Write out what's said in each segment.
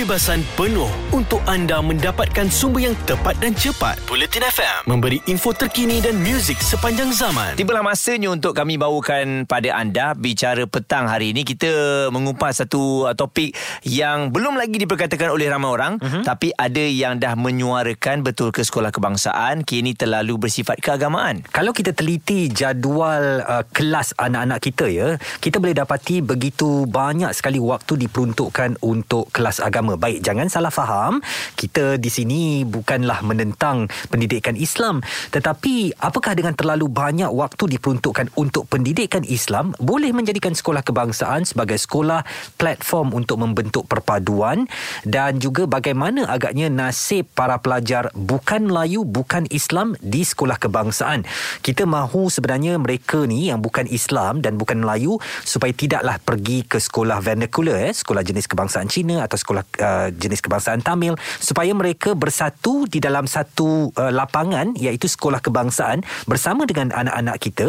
kebebasan penuh untuk anda mendapatkan sumber yang tepat dan cepat. Bulletin FM memberi info terkini dan muzik sepanjang zaman. Tibalah masanya untuk kami bawakan pada anda Bicara Petang hari ini. Kita mengupas satu topik yang belum lagi diperkatakan oleh ramai orang, tapi ada yang dah menyuarakan betul ke sekolah kebangsaan kini terlalu bersifat keagamaan. Kalau kita teliti jadual kelas anak-anak kita, ya, kita boleh dapati begitu banyak sekali waktu diperuntukkan untuk kelas agama. Baik, jangan salah faham, kita di sini bukanlah menentang pendidikan Islam, tetapi apakah dengan terlalu banyak waktu diperuntukkan untuk pendidikan Islam boleh menjadikan sekolah kebangsaan sebagai sekolah platform untuk membentuk perpaduan? Dan juga bagaimana agaknya nasib para pelajar bukan Melayu, bukan Islam di sekolah kebangsaan? Kita mahu sebenarnya mereka ni yang bukan Islam dan bukan Melayu supaya tidaklah pergi ke sekolah vernacular, sekolah jenis kebangsaan Cina atau sekolah jenis kebangsaan Tamil, supaya mereka bersatu di dalam satu lapangan, iaitu sekolah kebangsaan bersama dengan anak-anak kita.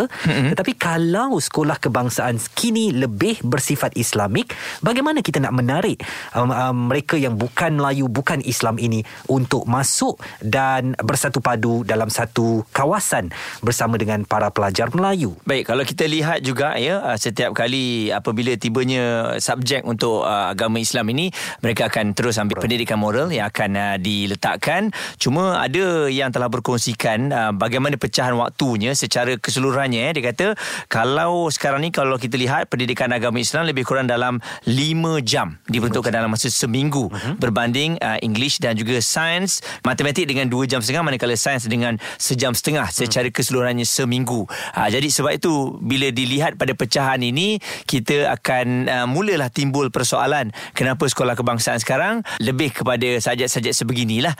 Tetapi kalau sekolah kebangsaan kini lebih bersifat Islamik, bagaimana kita nak menarik mereka yang bukan Melayu, bukan Islam ini untuk masuk dan bersatu padu dalam satu kawasan bersama dengan para pelajar Melayu? Baik, kalau kita lihat juga, ya, setiap kali apabila tibanya subjek untuk agama Islam ini, mereka akan terus ambil pendidikan moral yang akan diletakkan. Cuma ada yang telah berkongsikan bagaimana pecahan waktunya secara keseluruhannya. Dia kata kalau sekarang ni kalau kita lihat pendidikan agama Islam lebih kurang dalam 5 jam diperuntukkan dalam masa seminggu, berbanding English dan juga sains, matematik dengan 2 jam setengah, manakala sains dengan 1 jam setengah secara keseluruhannya seminggu. Jadi sebab itu bila dilihat pada pecahan ini, kita akan mulalah timbul persoalan kenapa sekolah kebangsaan sekarang lebih kepada sajak-sajak sebeginilah.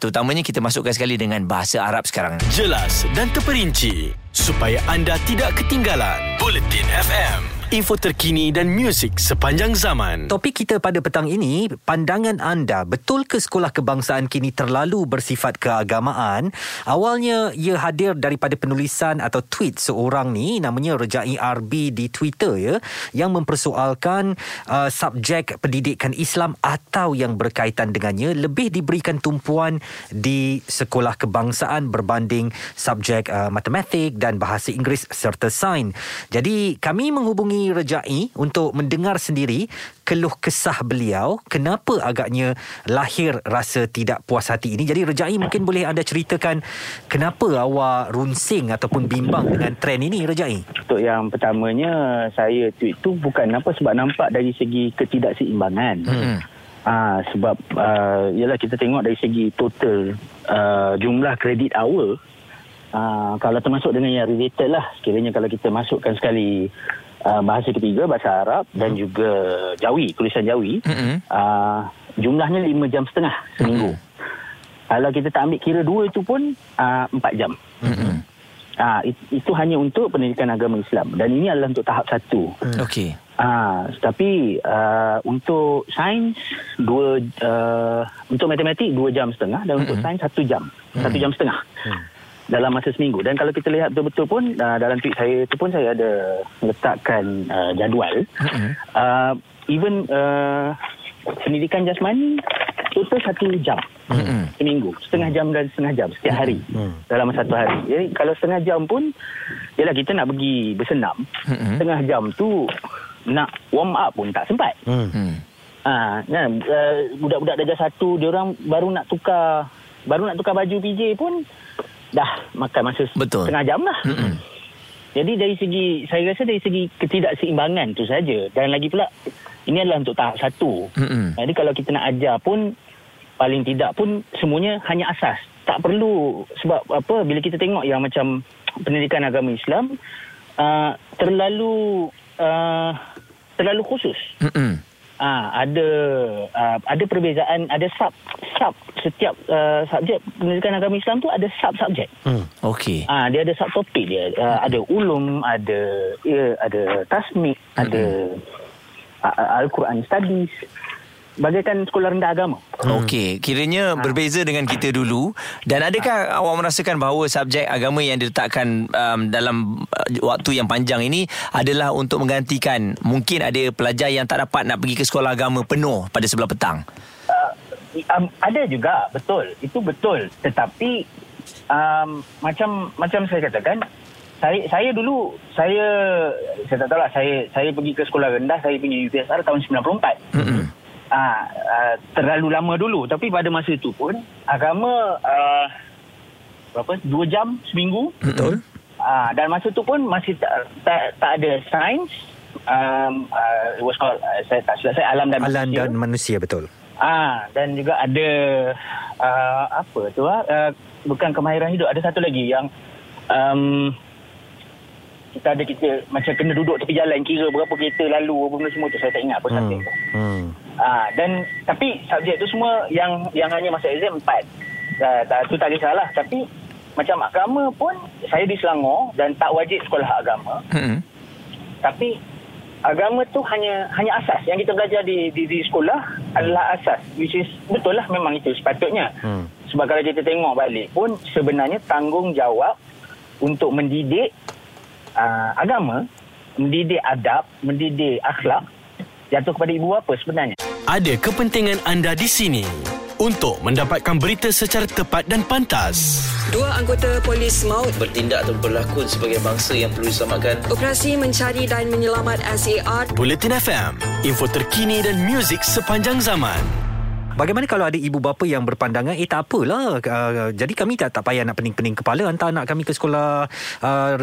Terutamanya kita masukkan sekali dengan bahasa Arab sekarang. Jelas dan terperinci supaya anda tidak ketinggalan. Bulletin FM, info terkini dan muzik sepanjang zaman. Topik kita pada petang ini, pandangan anda, betul ke sekolah kebangsaan kini terlalu bersifat keagamaan? Awalnya ia hadir daripada penulisan atau tweet seorang ni, namanya Rejai RB di Twitter, ya, yang mempersoalkan subjek pendidikan Islam atau yang berkaitan dengannya lebih diberikan tumpuan di sekolah kebangsaan berbanding subjek matematik dan bahasa Inggeris serta sains. Jadi kami menghubungi Rejai untuk mendengar sendiri keluh kesah beliau, kenapa agaknya lahir rasa tidak puas hati ini. Jadi Rejai, mungkin boleh anda ceritakan kenapa awak runsing ataupun bimbang dengan trend ini, Rejai? Untuk yang pertamanya, saya tweet tu bukan apa, sebab nampak dari segi ketidakseimbangan. Sebab ialah kita tengok dari segi total jumlah kredit hour, kalau termasuk dengan yang related lah, sekiranya kalau kita masukkan sekali bahasa ketiga, bahasa Arab dan juga Jawi, tulisan Jawi, jumlahnya 5 jam setengah seminggu. Kalau kita tak ambil kira dua itu pun 4 jam. Itu hanya untuk pendidikan agama Islam, dan ini adalah untuk tahap 1. Okey. Tapi untuk sains untuk matematik 2 jam setengah dan untuk sains 1 jam. 1 jam setengah. Dalam masa seminggu. Dan kalau kita lihat betul-betul pun, dalam tweet saya tu pun saya ada letakkan jadual. Even pendidikan jasmani total 1 jam seminggu, setengah jam dan setengah jam setiap hari dalam satu hari. Jadi kalau setengah jam pun, yalah, kita nak pergi bersenam, setengah jam tu nak warm up pun tak sempat. Budak-budak darjah 1 diorang baru nak tukar baju PJ pun dah makan masa setengah jam lah. Jadi dari segi, saya rasa dari segi ketidakseimbangan tu saja. Dan lagi pula, ini adalah untuk tahap 1. Jadi kalau kita nak ajar pun, paling tidak pun semuanya hanya asas. Tak perlu, sebab apa, bila kita tengok yang macam pendidikan agama Islam, terlalu khusus. Ada perbezaan, ada sub setiap subjek pendidikan agama Islam tu ada sub-subjek. Okey. Dia ada sub-topik dia. Ada ulum, ada tasmik, ada Al-Quran studies. Bagaikan sekolah rendah agama. Okey, kiranya berbeza dengan kita dulu. Dan adakah awak merasakan bahawa subjek agama yang diletakkan dalam waktu yang panjang ini adalah untuk menggantikan mungkin ada pelajar yang tak dapat nak pergi ke sekolah agama penuh pada sebelah petang? ada juga, betul. Itu betul. Tetapi macam saya katakan, saya dulu tak tahulah, saya pergi ke sekolah rendah, saya punya UPSR tahun 1994. Terlalu lama dulu, tapi pada masa itu pun agama berapa 2 jam seminggu. Betul. Dan masa tu pun masih tak ada sains, was called, saya tak silap saya, alam dan manusia betul. Dan juga ada bukan kemahiran hidup, ada satu lagi yang kita macam kena duduk tepi jalan kira berapa kereta lalu apa semua tu, saya tak ingat apa subjek tu. Dan tapi subjek tu semua yang hanya masa exam 4. Tu tak kisahlah, tapi macam agama pun saya di Selangor dan tak wajib sekolah agama. Tapi agama tu hanya asas yang kita belajar di sekolah adalah asas, which is betul lah, memang itu sepatutnya. Sebab kalau kita tengok balik pun sebenarnya tanggungjawab untuk mendidik agama, mendidik adab, mendidik akhlak jatuh kepada ibu bapa sebenarnya. Ada kepentingan anda di sini untuk mendapatkan berita secara tepat dan pantas. Dua anggota polis maut bertindak atau berlakon sebagai bangsa yang perlu diselamatkan. Operasi mencari dan menyelamat SAR. Bulletin FM, info terkini dan muzik sepanjang zaman. Bagaimana kalau ada ibu bapa yang berpandangan, tak apalah, jadi kami tak payah nak pening-pening kepala, hantar anak kami ke sekolah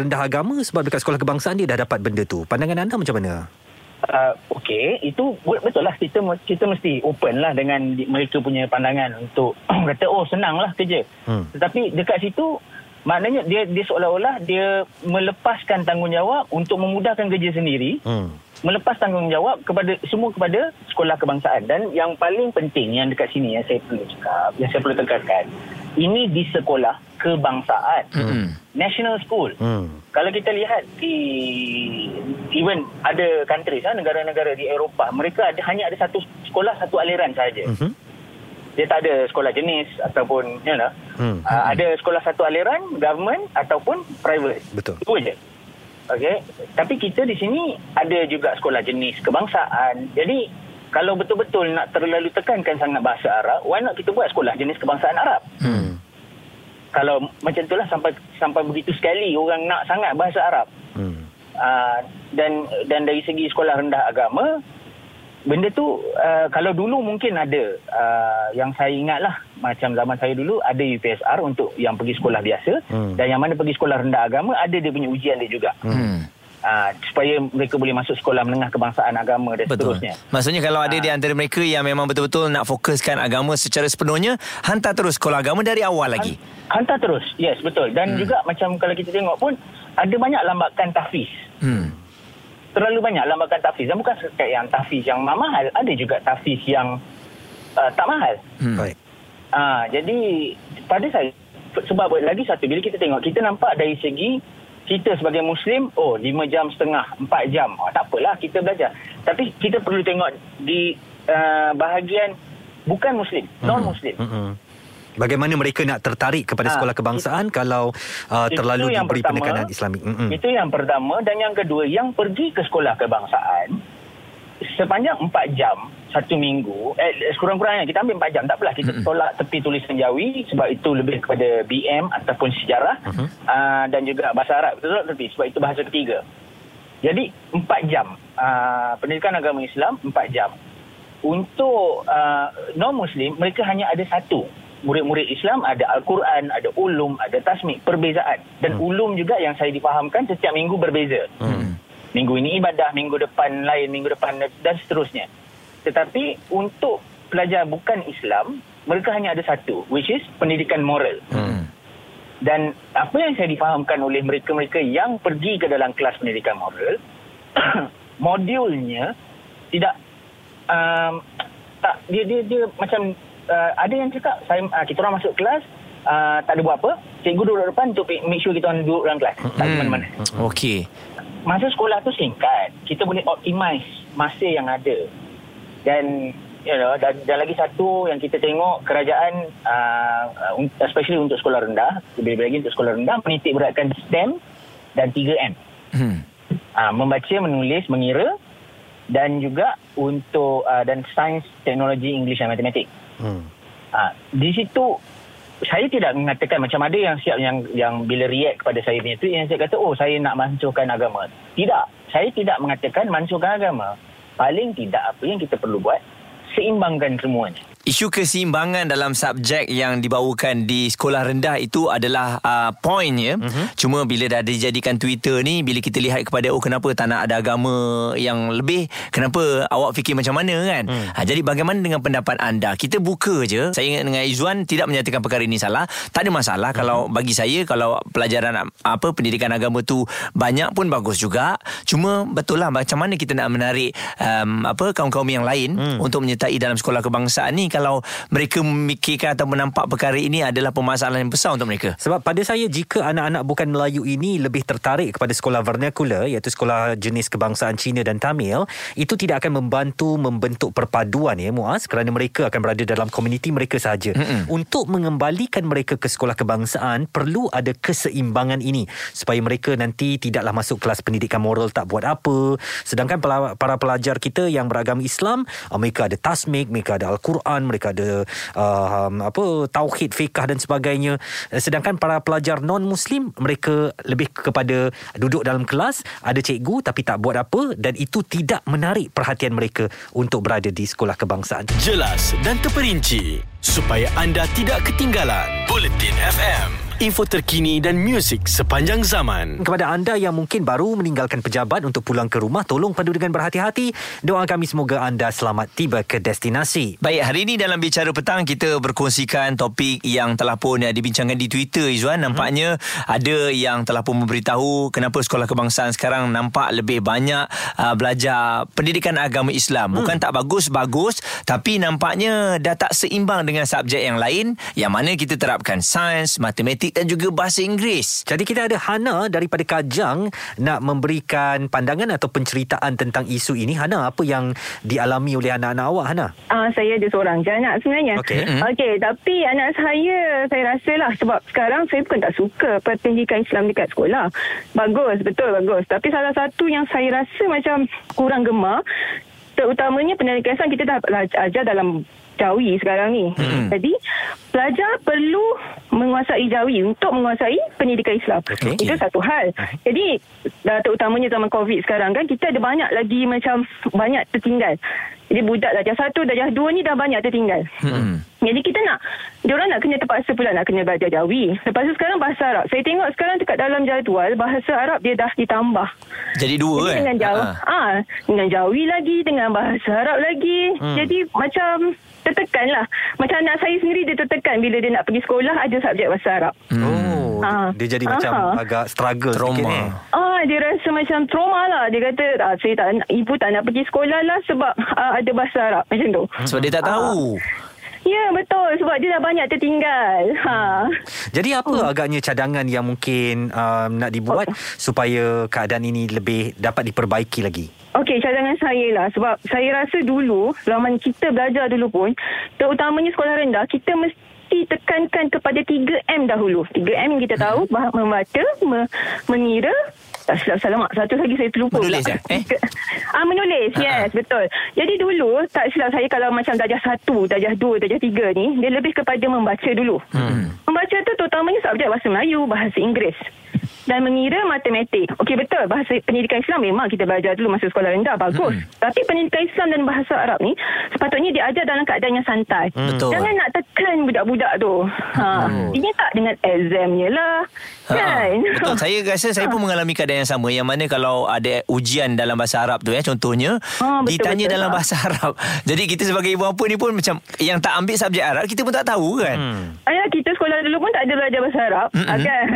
rendah agama sebab dekat sekolah kebangsaan dia dah dapat benda tu. Pandangan anda macam mana? Okey, itu betul lah, kita mesti open lah dengan mereka punya pandangan untuk kata, senang lah kerja. Tetapi dekat situ, maknanya dia seolah-olah dia melepaskan tanggungjawab untuk memudahkan kerja sendiri. Melepas tanggungjawab kepada sekolah kebangsaan. Dan yang paling penting yang dekat sini yang saya perlu cakap, yang saya perlu tekankan, ini di sekolah kebangsaan, national school. Kalau kita lihat di even ada countries, negara-negara di Eropah, mereka hanya ada satu sekolah, satu aliran sahaja. Dia tak ada sekolah jenis ataupun ada sekolah satu aliran, government ataupun private. Betul. Itu aja. Okay. Tapi kita di sini ada juga sekolah jenis kebangsaan. Jadi kalau betul-betul nak terlalu tekankan sangat bahasa Arab, why not kita buat sekolah jenis kebangsaan Arab? Kalau macam itulah sampai begitu sekali orang nak sangat bahasa Arab. Dan dari segi sekolah rendah agama, benda tu kalau dulu mungkin ada, yang saya ingat lah, macam zaman saya dulu ada UPSR untuk yang pergi sekolah biasa, dan yang mana pergi sekolah rendah agama ada dia punya ujian dia juga. Supaya mereka boleh masuk sekolah menengah kebangsaan agama dan seterusnya. Maksudnya kalau ada di antara mereka yang memang betul-betul nak fokuskan agama secara sepenuhnya, hantar terus sekolah agama dari awal lagi. Hantar terus. Yes, betul. Dan juga macam kalau kita tengok pun ada banyak lambakan tahfiz. Terlalu banyak lambakan tahfiz. Dan bukan setakat yang tahfiz yang mahal, ada juga tahfiz yang tak mahal. Baik. Jadi pada saya, sebab lagi satu, bila kita tengok, kita nampak dari segi kita sebagai Muslim, 5 jam setengah, 4 jam, tak apalah kita belajar. Tapi kita perlu tengok di bahagian bukan Muslim, non-Muslim. Bagaimana mereka nak tertarik kepada sekolah kebangsaan kalau terlalu diberi penekanan Islamik? Itu yang pertama. Dan yang kedua, yang pergi ke sekolah kebangsaan sepanjang 4 jam satu minggu, sekurang-kurangnya kita ambil 4 jam, tak apalah kita tolak tepi tulis Senjawi sebab itu lebih kepada BM ataupun sejarah, dan juga bahasa Arab tolak tepi sebab itu bahasa ketiga. Jadi 4 jam pendidikan agama Islam, 4 jam. Untuk non-Muslim, mereka hanya ada satu. Murid-murid Islam ada Al-Quran, ada ulum, ada tasmik, perbezaan. Dan ulum juga yang saya difahamkan setiap minggu berbeza. Minggu ini ibadah, minggu depan lain, minggu depan dan seterusnya. Tetapi untuk pelajar bukan Islam, mereka hanya ada satu, which is pendidikan moral. Dan apa yang saya difahamkan oleh mereka-mereka yang pergi ke dalam kelas pendidikan moral, modulnya tidak dia macam ada yang cakap kita orang masuk kelas tak ada buat apa, cikgu duduk depan untuk make sure kita orang duduk dalam kelas, tak ada mana-mana. Okey. Masa sekolah tu singkat, kita boleh optimize masa yang ada. Dan dan lagi satu yang kita tengok, kerajaan especially untuk sekolah rendah, lebih lagi untuk sekolah rendah, menitik beratkan STEM dan 3M. Membaca, menulis, mengira, dan juga untuk dan sains, teknologi, English dan matematik. Di situ saya tidak mengatakan macam ada yang siap yang bila react kepada saya punya tweet yang saya kata oh saya nak mansuhkan agama. Tidak, saya tidak mengatakan mansuhkan agama. Paling tidak apa yang kita perlu buat, seimbangkan semuanya. Isu keseimbangan dalam subjek yang dibawakan di sekolah rendah itu adalah point ya. Mm-hmm. Cuma bila dah dijadikan Twitter ni, bila kita lihat kepada oh kenapa tak nak ada agama yang lebih, kenapa awak fikir macam mana kan. Jadi bagaimana dengan pendapat anda? Kita buka je. Saya ingat dengan Izwan tidak menyatakan perkara ini salah, tak ada masalah. Kalau bagi saya, kalau pelajaran apa pendidikan agama tu banyak pun bagus juga. Cuma betul lah macam mana kita nak menarik kaum-kaum yang lain untuk menyertai dalam sekolah kebangsaan ni kalau mereka memikirkan atau menampak perkara ini adalah permasalahan yang besar untuk mereka. Sebab pada saya, jika anak-anak bukan Melayu ini lebih tertarik kepada sekolah vernacular, iaitu sekolah jenis kebangsaan Cina dan Tamil, itu tidak akan membantu membentuk perpaduan ya Muaz, kerana mereka akan berada dalam komuniti mereka sahaja. Untuk mengembalikan mereka ke sekolah kebangsaan, perlu ada keseimbangan ini supaya mereka nanti tidaklah masuk kelas pendidikan moral tak buat apa. Sedangkan para pelajar kita yang beragama Islam, mereka ada tasmik, mereka ada Al-Quran, mereka ada tauhid, fiqh dan sebagainya. Sedangkan para pelajar non-Muslim, mereka lebih kepada duduk dalam kelas, ada cikgu tapi tak buat apa, dan itu tidak menarik perhatian mereka untuk berada di sekolah kebangsaan. Jelas dan terperinci supaya anda tidak ketinggalan Buletin FM, info terkini dan muzik sepanjang zaman. Kepada anda yang mungkin baru meninggalkan pejabat untuk pulang ke rumah, tolong pandu dengan berhati-hati. Doa kami semoga anda selamat tiba ke destinasi. Baik, hari ini dalam Bicara Petang kita berkongsikan topik yang telah pun dibincangkan di Twitter, Izwan. Nampaknya ada yang telah pun memberitahu kenapa sekolah kebangsaan sekarang nampak lebih banyak belajar pendidikan agama Islam. Bukan tak bagus, tapi nampaknya dah tak seimbang dengan subjek yang lain, yang mana kita terapkan sains, matematik dan juga bahasa Inggeris. Jadi kita ada Hana daripada Kajang nak memberikan pandangan atau penceritaan tentang isu ini. Hana, apa yang dialami oleh anak-anak awak, Hana? Saya ada seorang je anak sebenarnya. Okey, tapi anak saya rasalah sebab sekarang saya bukan tak suka pendidikan Islam dekat sekolah. Bagus, betul bagus. Tapi salah satu yang saya rasa macam kurang gemar, terutamanya pendidikan kita dah ajar dalam Jawi sekarang ni. Jadi pelajar perlu menguasai Jawi untuk menguasai pendidikan Islam. Itu satu hal. Jadi terutamanya zaman COVID sekarang kan, kita ada banyak lagi macam banyak tertinggal. Jadi budak darjah 1, darjah 2 ni dah banyak tertinggal. Jadi kita diorang nak kena terpaksa pula nak kena belajar Jawi. Lepas tu sekarang bahasa Arab. Saya tengok sekarang dekat dalam jadual bahasa Arab dia dah ditambah. Jadi dua kan? Dengan Jawi, dengan Jawi lagi, dengan bahasa Arab lagi. Jadi macam tertekan lah. Macam anak saya sendiri dia tertekan bila dia nak pergi sekolah ada subjek bahasa Arab. Dia jadi macam agak struggle, trauma. Dia rasa macam trauma lah. Dia kata saya tak, ibu tak nak pergi sekolah lah sebab ada bahasa Arab macam tu. Sebab dia tak tahu. Ya, betul. Sebab dia dah banyak tertinggal. Jadi apa agaknya cadangan yang mungkin nak dibuat supaya keadaan ini lebih dapat diperbaiki lagi? Okey, cadangan saya lah. Sebab saya rasa dulu, zaman kita belajar dulu pun, terutamanya sekolah rendah, kita mesti tekankan kepada 3M dahulu. 3M kita tahu, membaca, mengira, tak silap-salah mak. Satu lagi saya terlupa. Menulis lah. Menulis, yes, betul. Jadi dulu, tak silap saya kalau macam darjah 1, darjah 2, darjah 3 ni, dia lebih kepada membaca dulu. Membaca tu terutamanya subjek bahasa Melayu, bahasa Inggeris. Dan mengira matematik. Okey, betul. Bahasa pendidikan Islam memang kita belajar dulu masa sekolah rendah. Bagus. Tapi pendidikan Islam dan bahasa Arab ni sepatutnya diajar dalam keadaan yang santai. Jangan nak tekan budak-budak tu. Ini tak dengan examnya lah. Kan? Betul. Saya rasa saya pun mengalami keadaan yang sama. Yang mana kalau ada ujian dalam bahasa Arab tu ya, contohnya. Ditanya dalam bahasa Arab. Jadi kita sebagai ibu bapa ni pun macam yang tak ambil subjek Arab, kita pun tak tahu kan. Ayah, kita sekolah dulu pun tak ada belajar bahasa Arab. Kan?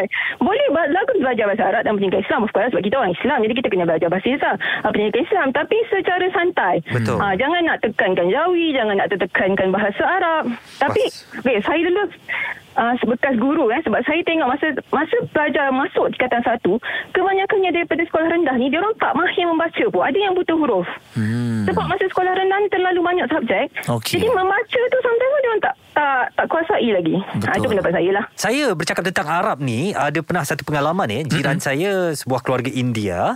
Boleh lagu belajar bahasa Arab dan pendidikan Islam of course, sebab kita orang Islam, jadi kita kena belajar bahasa Islam, pendidikan Islam, tapi secara santai. Jangan nak tekankan Jawi, jangan nak tekankan bahasa Arab. Tapi saya dulu bekas guru sebab saya tengok masa pelajar masuk tingkatan 1, kebanyakannya daripada sekolah rendah ni dia orang tak mahir membaca pun, ada yang buta huruf. Sebab masa sekolah rendah ni terlalu banyak subjek. Jadi membaca tu sometimes dia orang tak tak kuasai lagi. Itu pendapat saya lah. Saya bercakap tentang Arab ni, ada pernah satu pengalaman jiran saya, sebuah keluarga India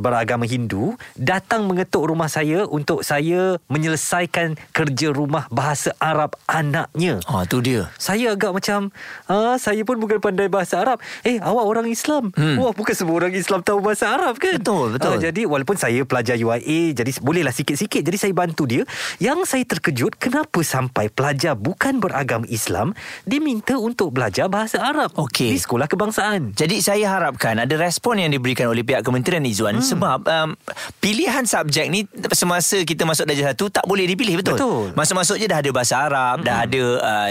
beragama Hindu, datang mengetuk rumah saya untuk saya menyelesaikan kerja rumah bahasa Arab anaknya. Ah, tu dia. Saya agak macam, saya pun bukan pandai bahasa Arab. Awak orang Islam. Wah, bukan semua orang Islam tahu bahasa Arab kan? Betul. Jadi walaupun saya pelajar UIA, jadi bolehlah sikit-sikit. Jadi saya bantu dia. Yang saya terkejut, kenapa sampai pelajar bukan beragama Islam diminta untuk belajar bahasa Arab di sekolah kebangsaan. Jadi saya harapkan ada respon yang diberikan oleh pihak Kementerian, Izwan, sebab pilihan subjek ni semasa kita masuk darjah 1 tak boleh dipilih, betul? Masuk-masuk je dah ada bahasa Arab, dah ada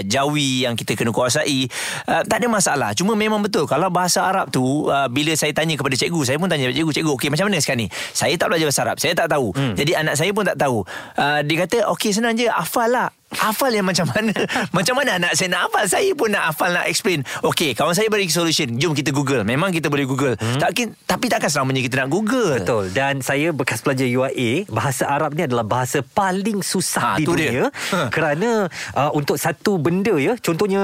jawi yang kita kena kuasai. Tak ada masalah. Cuma memang betul, kalau bahasa Arab tu bila saya tanya kepada cikgu, saya pun tanya kepada cikgu, okey macam mana sekarang ni? Saya tak belajar bahasa Arab, saya tak tahu. Jadi anak saya pun tak tahu. Dia kata okey senang je, hafal lah. Hafal yang macam mana? Macam mana anak saya nak hafal? Saya pun nak hafal, nak explain. Okey, kawan saya beri solution. Jom kita Google. Memang kita boleh Google. Tapi takkan selamanya kita nak Google. Betul. Dan saya bekas pelajar UIA, bahasa Arab ni adalah bahasa paling susah di dunia. Kerana untuk satu benda contohnya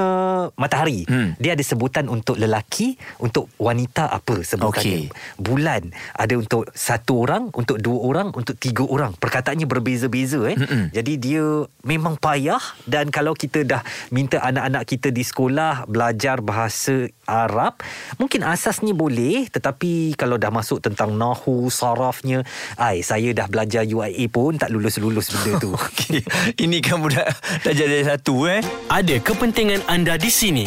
matahari. Dia ada sebutan untuk lelaki, untuk wanita apa sebutannya. Bulan ada untuk satu orang, untuk dua orang, untuk tiga orang. Perkataannya berbeza-beza. Jadi dia memang payah. Dan kalau kita dah minta anak-anak kita di sekolah belajar bahasa Arab, mungkin asasnya boleh, tetapi kalau dah masuk tentang nahu, sarafnya, saya dah belajar UIA pun tak lulus-lulus benda tu. Ini kan budak darjah 1 Ada kepentingan anda di sini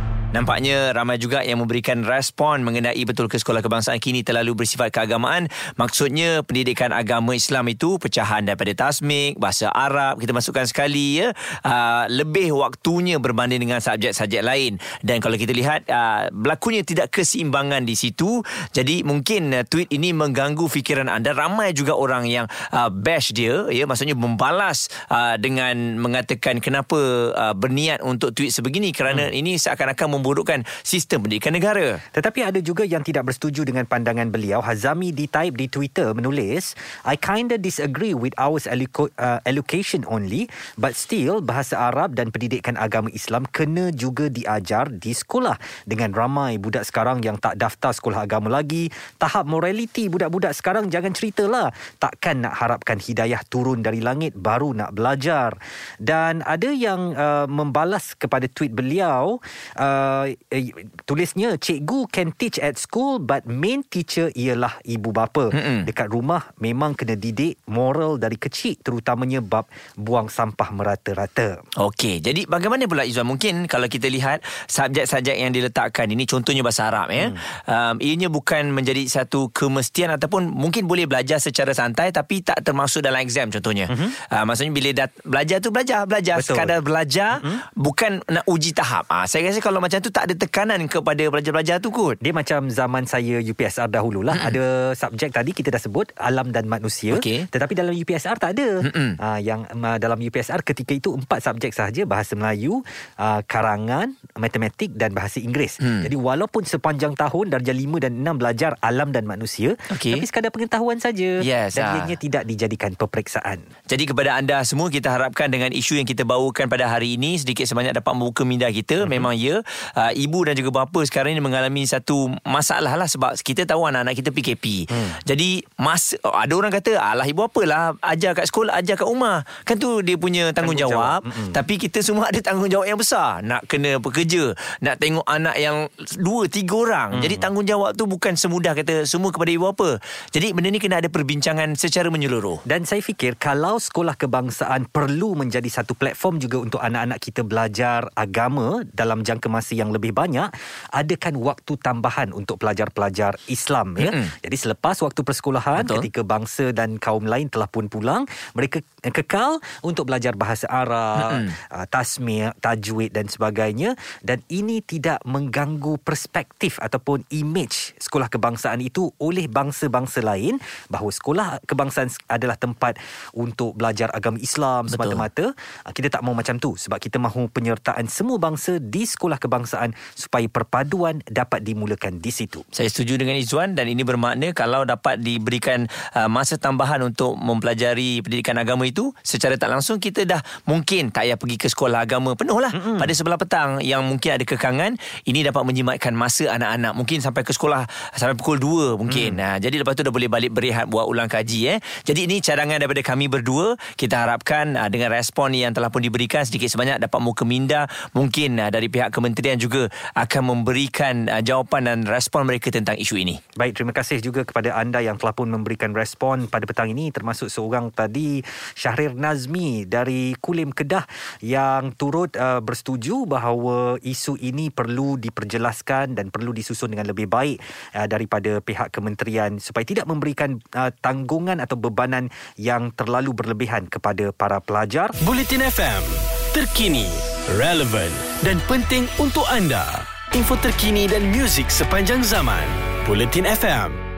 Nampaknya ramai juga yang memberikan respon mengenai betul ke sekolah kebangsaan kini terlalu bersifat keagamaan. Maksudnya pendidikan agama Islam itu pecahan daripada tasmik, bahasa Arab kita masukkan sekali lebih waktunya berbanding dengan subjek-subjek lain. Dan kalau kita lihat berlakunya tidak keseimbangan di situ. Jadi mungkin tweet ini mengganggu fikiran anda. Ramai juga orang yang bash dia, maksudnya membalas dengan mengatakan kenapa berniat untuk tweet sebegini, kerana ini seakan-akan memburukkan sistem pendidikan negara. Tetapi ada juga yang tidak bersetuju dengan pandangan beliau. Hazami ditaip di Twitter menulis, I kinda disagree with ours allocation only, but still bahasa Arab dan pendidikan agama Islam kena juga diajar di sekolah. Dengan ramai budak sekarang yang tak daftar sekolah agama lagi, tahap moraliti budak-budak sekarang jangan ceritalah. Takkan nak harapkan hidayah turun dari langit baru nak belajar. Dan ada yang membalas kepada tweet beliau, tulisnya, cikgu can teach at school but main teacher ialah ibu bapa. Dekat rumah memang kena didik moral dari kecil, terutamanya bab buang sampah merata-rata. Okey, jadi bagaimana pula, Izwan? Mungkin kalau kita lihat subjek-subjek yang diletakkan ini, contohnya bahasa Arab ianya bukan menjadi satu kemestian, ataupun mungkin boleh belajar secara santai tapi tak termasuk dalam exam contohnya. Maksudnya bila dah belajar tu belajar. Betul. Sekadar belajar, bukan nak uji tahap. Saya rasa kalau macam tu tak ada tekanan kepada pelajar-pelajar tu kot. Dia macam zaman saya UPSR dahululah. Ada subjek tadi kita dah sebut, alam dan manusia. Tetapi dalam UPSR tak ada. Yang dalam UPSR ketika itu 4 subjek sahaja, bahasa Melayu, karangan, matematik dan bahasa Inggeris. Jadi walaupun sepanjang tahun darjah 5 dan 6 belajar alam dan manusia, tapi sekadar pengetahuan saja. Dan ianya tidak dijadikan peperiksaan. Jadi kepada anda semua, kita harapkan dengan isu yang kita bawakan pada hari ini sedikit sebanyak dapat membuka minda kita. Memang ibu dan juga bapa sekarang ini mengalami satu masalah lah, sebab kita tahu anak-anak kita PKP. Jadi ada orang kata, alah ibu apalah, ajar kat sekolah, ajar kat rumah. Kan tu dia punya tanggungjawab. Tapi kita semua ada tanggungjawab yang besar. Nak kena bekerja, nak tengok anak yang 2-3 orang. Jadi tanggungjawab tu bukan semudah kata semua kepada ibu bapa. Jadi benda ni kena ada perbincangan secara menyeluruh. Dan saya fikir kalau sekolah kebangsaan perlu menjadi satu platform juga untuk anak-anak kita belajar agama dalam jangka masa yang lebih banyak, adakan waktu tambahan untuk pelajar-pelajar Islam. Ya? Jadi selepas waktu persekolahan, ketika bangsa dan kaum lain telah pun pulang, mereka kekal untuk belajar bahasa Arab, tasmiyah, tajwid dan sebagainya. Dan ini tidak mengganggu perspektif ataupun imej sekolah kebangsaan itu oleh bangsa-bangsa lain, bahawa sekolah kebangsaan adalah tempat untuk belajar agama Islam semata-mata. Kita tak mahu macam tu, sebab kita mahu penyertaan semua bangsa di sekolah kebangsaan supaya perpaduan dapat dimulakan di situ. Saya setuju dengan Izwan, dan ini bermakna kalau dapat diberikan masa tambahan untuk mempelajari pendidikan agama itu, secara tak langsung kita dah mungkin tak payah pergi ke sekolah agama penuhlah pada sebelah petang yang mungkin ada kekangan. Ini dapat menjimatkan masa anak-anak mungkin sampai ke sekolah sampai pukul 2 mungkin. Jadi lepas tu dah boleh balik berehat, buat ulang kaji. Jadi ini cadangan daripada kami berdua. Kita harapkan dengan respon yang telah pun diberikan sedikit sebanyak dapat muka minda. Mungkin dari pihak kementerian juga akan memberikan jawapan dan respon mereka tentang isu ini. Baik, terima kasih juga kepada anda yang telah pun memberikan respon pada petang ini, termasuk seorang tadi, Syahrir Nazmi dari Kulim Kedah, yang turut bersetuju bahawa isu ini perlu diperjelaskan dan perlu disusun dengan lebih baik daripada pihak kementerian, supaya tidak memberikan tanggungan atau bebanan yang terlalu berlebihan kepada para pelajar. Bulletin FM, terkini, relevan dan penting untuk anda. Info terkini dan muzik sepanjang zaman. Bulletin FM.